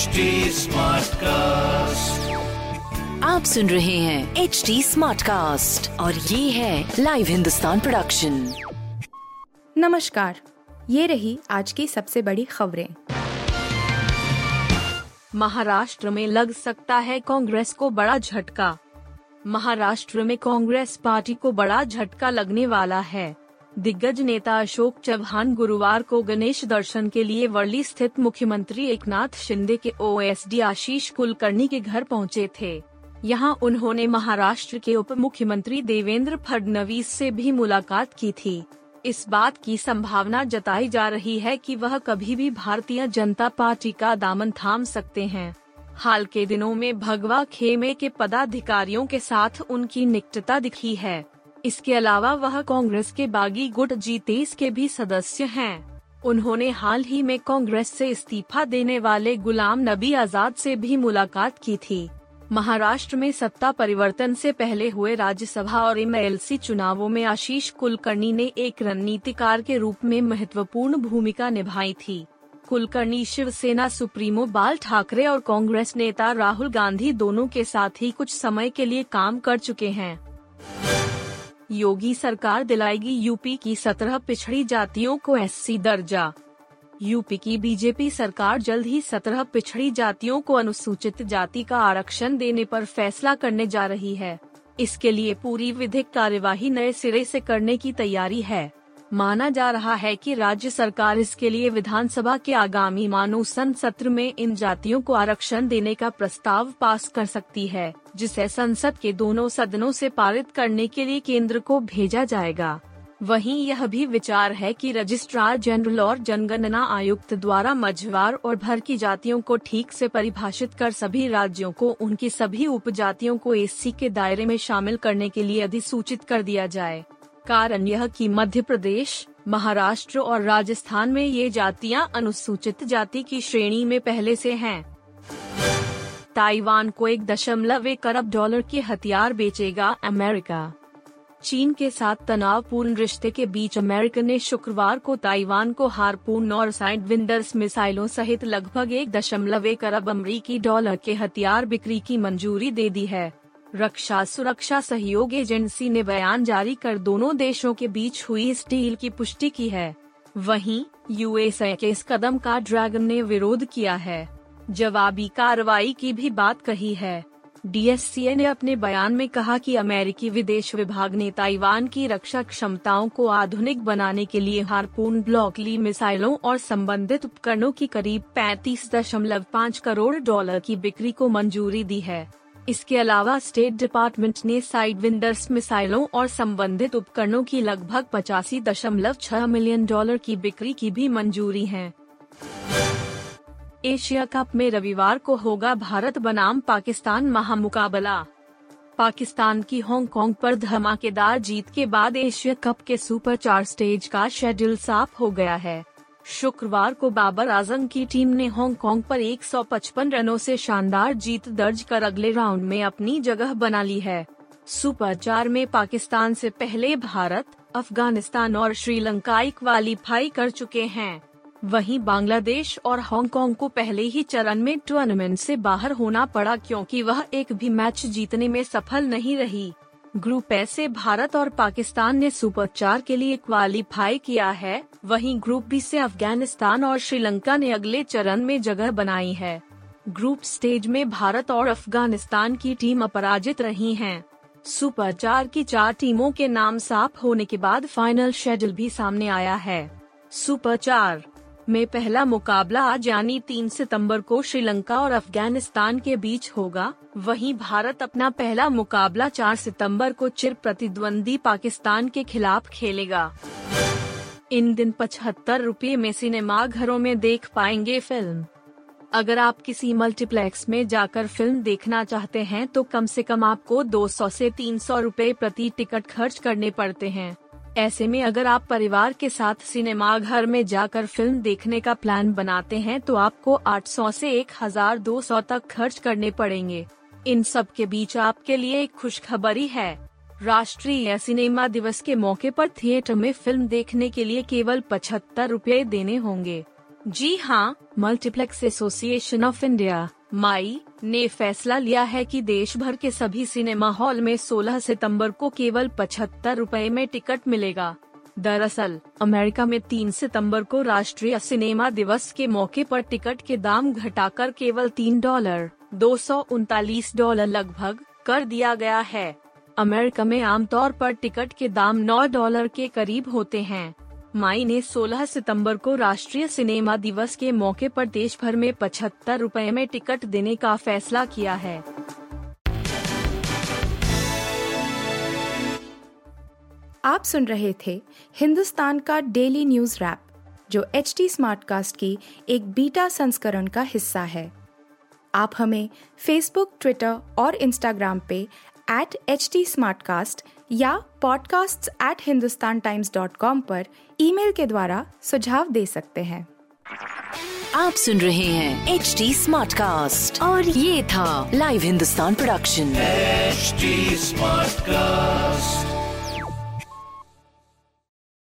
HT Smartcast। आप सुन रहे हैं HT Smartcast और ये है लाइव हिंदुस्तान प्रोडक्शन। नमस्कार, ये रही आज की सबसे बड़ी खबरें। महाराष्ट्र में लग सकता है कांग्रेस को बड़ा झटका। महाराष्ट्र में कांग्रेस पार्टी को बड़ा झटका लगने वाला है। दिग्गज नेता अशोक चव्हाण गुरुवार को गणेश दर्शन के लिए वर्ली स्थित मुख्यमंत्री एकनाथ शिंदे के ओएसडी आशीष कुलकर्णी के घर पहुंचे थे। यहां उन्होंने महाराष्ट्र के उप मुख्यमंत्री देवेंद्र फडणवीस से भी मुलाकात की थी। इस बात की संभावना जताई जा रही है कि वह कभी भी भारतीय जनता पार्टी का दामन थाम सकते हैं। हाल के दिनों में भगवा खेमे के पदाधिकारियों के साथ उनकी निकटता दिखी है। इसके अलावा वह कांग्रेस के बागी गुट G23 के भी सदस्य हैं। उन्होंने हाल ही में कांग्रेस से इस्तीफा देने वाले गुलाम नबी आजाद से भी मुलाकात की थी। महाराष्ट्र में सत्ता परिवर्तन से पहले हुए राज्यसभा और MLC चुनावों में आशीष कुलकर्णी ने एक रणनीतिकार के रूप में महत्वपूर्ण भूमिका निभाई थी। कुलकर्णी शिवसेना सुप्रीमो बाल ठाकरे और कांग्रेस नेता राहुल गांधी दोनों के साथ ही कुछ समय के लिए काम कर चुके हैं। योगी सरकार दिलाएगी यूपी की 17 पिछड़ी जातियों को SC दर्जा। यूपी की बीजेपी सरकार जल्द ही 17 पिछड़ी जातियों को अनुसूचित जाति का आरक्षण देने पर फैसला करने जा रही है। इसके लिए पूरी विधिक कार्यवाही नए सिरे से करने की तैयारी है। माना जा रहा है कि राज्य सरकार इसके लिए विधानसभा के आगामी मानसून सत्र में इन जातियों को आरक्षण देने का प्रस्ताव पास कर सकती है, जिसे संसद के दोनों सदनों से पारित करने के लिए केंद्र को भेजा जाएगा। वहीं यह भी विचार है कि रजिस्ट्रार जनरल और जनगणना आयुक्त द्वारा मझवार और भर की जातियों को ठीक से परिभाषित कर सभी राज्यों को उनकी सभी उपजातियों को SC के दायरे में शामिल करने के लिए अधिसूचित कर दिया जाए। कारण यह कि मध्य प्रदेश, महाराष्ट्र और राजस्थान में ये जातियां अनुसूचित जाति की श्रेणी में पहले से हैं। ताइवान को $1.1 अरब के हथियार बेचेगा अमेरिका। चीन के साथ तनावपूर्ण रिश्ते के बीच अमेरिका ने शुक्रवार को ताइवान को हार्पून और साइडविंडर्स मिसाइलों सहित लगभग $1.1 अरब के हथियार बिक्री की मंजूरी दे दी है। रक्षा सुरक्षा सहयोग एजेंसी ने बयान जारी कर दोनों देशों के बीच हुई इस डील की पुष्टि की है। वहीं USA के इस कदम का ड्रैगन ने विरोध किया है, जवाबी कार्रवाई की भी बात कही है। DSCA ने अपने बयान में कहा कि अमेरिकी विदेश विभाग ने ताइवान की रक्षा क्षमताओं को आधुनिक बनाने के लिए हार्पून ब्लॉकली मिसाइलों और संबंधित उपकरणों की करीब $35.5 करोड़ की बिक्री को मंजूरी दी है। इसके अलावा स्टेट डिपार्टमेंट ने साइडविंडर्स मिसाइलों और संबंधित उपकरणों की लगभग $85.6 मिलियन की बिक्री की भी मंजूरी है। एशिया कप में रविवार को होगा भारत बनाम पाकिस्तान महामुकाबला। पाकिस्तान की हांगकांग पर धमाकेदार जीत के बाद एशिया कप के सुपर 4 स्टेज का शेड्यूल साफ हो गया है। शुक्रवार को बाबर आजम की टीम ने हांगकांग पर 155 रनों से शानदार जीत दर्ज कर अगले राउंड में अपनी जगह बना ली है। सुपर 4 में पाकिस्तान से पहले भारत, अफगानिस्तान और श्रीलंका क्वालीफाई कर चुके हैं। वहीं बांग्लादेश और हांगकांग को पहले ही चरण में टूर्नामेंट से बाहर होना पड़ा क्योंकि वह एक भी मैच जीतने में सफल नहीं रही। ग्रुप ए से भारत और पाकिस्तान ने सुपर 4 के लिए क्वालीफाई किया है। वहीं ग्रुप बी से अफगानिस्तान और श्रीलंका ने अगले चरण में जगह बनाई है। ग्रुप स्टेज में भारत और अफगानिस्तान की टीम अपराजित रही हैं। सुपर 4 की 4 टीमों के नाम साफ होने के बाद फाइनल शेड्यूल भी सामने आया है। सुपर 4 में पहला मुकाबला आज यानी 3 सितंबर को श्रीलंका और अफगानिस्तान के बीच होगा। वहीं भारत अपना पहला मुकाबला 4 सितंबर को चिर प्रतिद्वंदी पाकिस्तान के खिलाफ खेलेगा। इन दिन 75 रुपये में सिनेमा घरों में देख पाएंगे फिल्म। अगर आप किसी मल्टीप्लेक्स में जाकर फिल्म देखना चाहते हैं तो कम से कम आपको 200 से 300 रुपये प्रति टिकट खर्च करने पड़ते हैं। ऐसे में अगर आप परिवार के साथ सिनेमा घर में जाकर फिल्म देखने का प्लान बनाते हैं तो आपको 800 से 1200 तक खर्च करने पड़ेंगे। इन सब के बीच आपके लिए एक खुशखबरी है। राष्ट्रीय सिनेमा दिवस के मौके पर थिएटर में फिल्म देखने के लिए केवल 75 रुपये देने होंगे। जी हां, मल्टीप्लेक्स एसोसिएशन ऑफ इंडिया माई ने फैसला लिया है कि देश भर के सभी सिनेमा हॉल में 16 सितंबर को केवल 75 रुपए में टिकट मिलेगा। दरअसल अमेरिका में 3 सितंबर को राष्ट्रीय सिनेमा दिवस के मौके पर टिकट के दाम घटाकर केवल $3.239 लगभग कर दिया गया है। अमेरिका में आमतौर पर टिकट के दाम $9 के करीब होते हैं। माई ने 16 सितंबर को राष्ट्रीय सिनेमा दिवस के मौके पर देश भर में 75 रुपए में टिकट देने का फैसला किया है। आप सुन रहे थे हिंदुस्तान का डेली न्यूज रैप, जो HT स्मार्टकास्ट की एक बीटा संस्करण का हिस्सा है। आप हमें फेसबुक, ट्विटर और इंस्टाग्राम पे @HT Smartcast या podcasts@hindustantimes.com पर ईमेल के द्वारा सुझाव दे सकते हैं। आप सुन रहे हैं HT Smartcast और ये था live Hindustan production. HT Smartcast।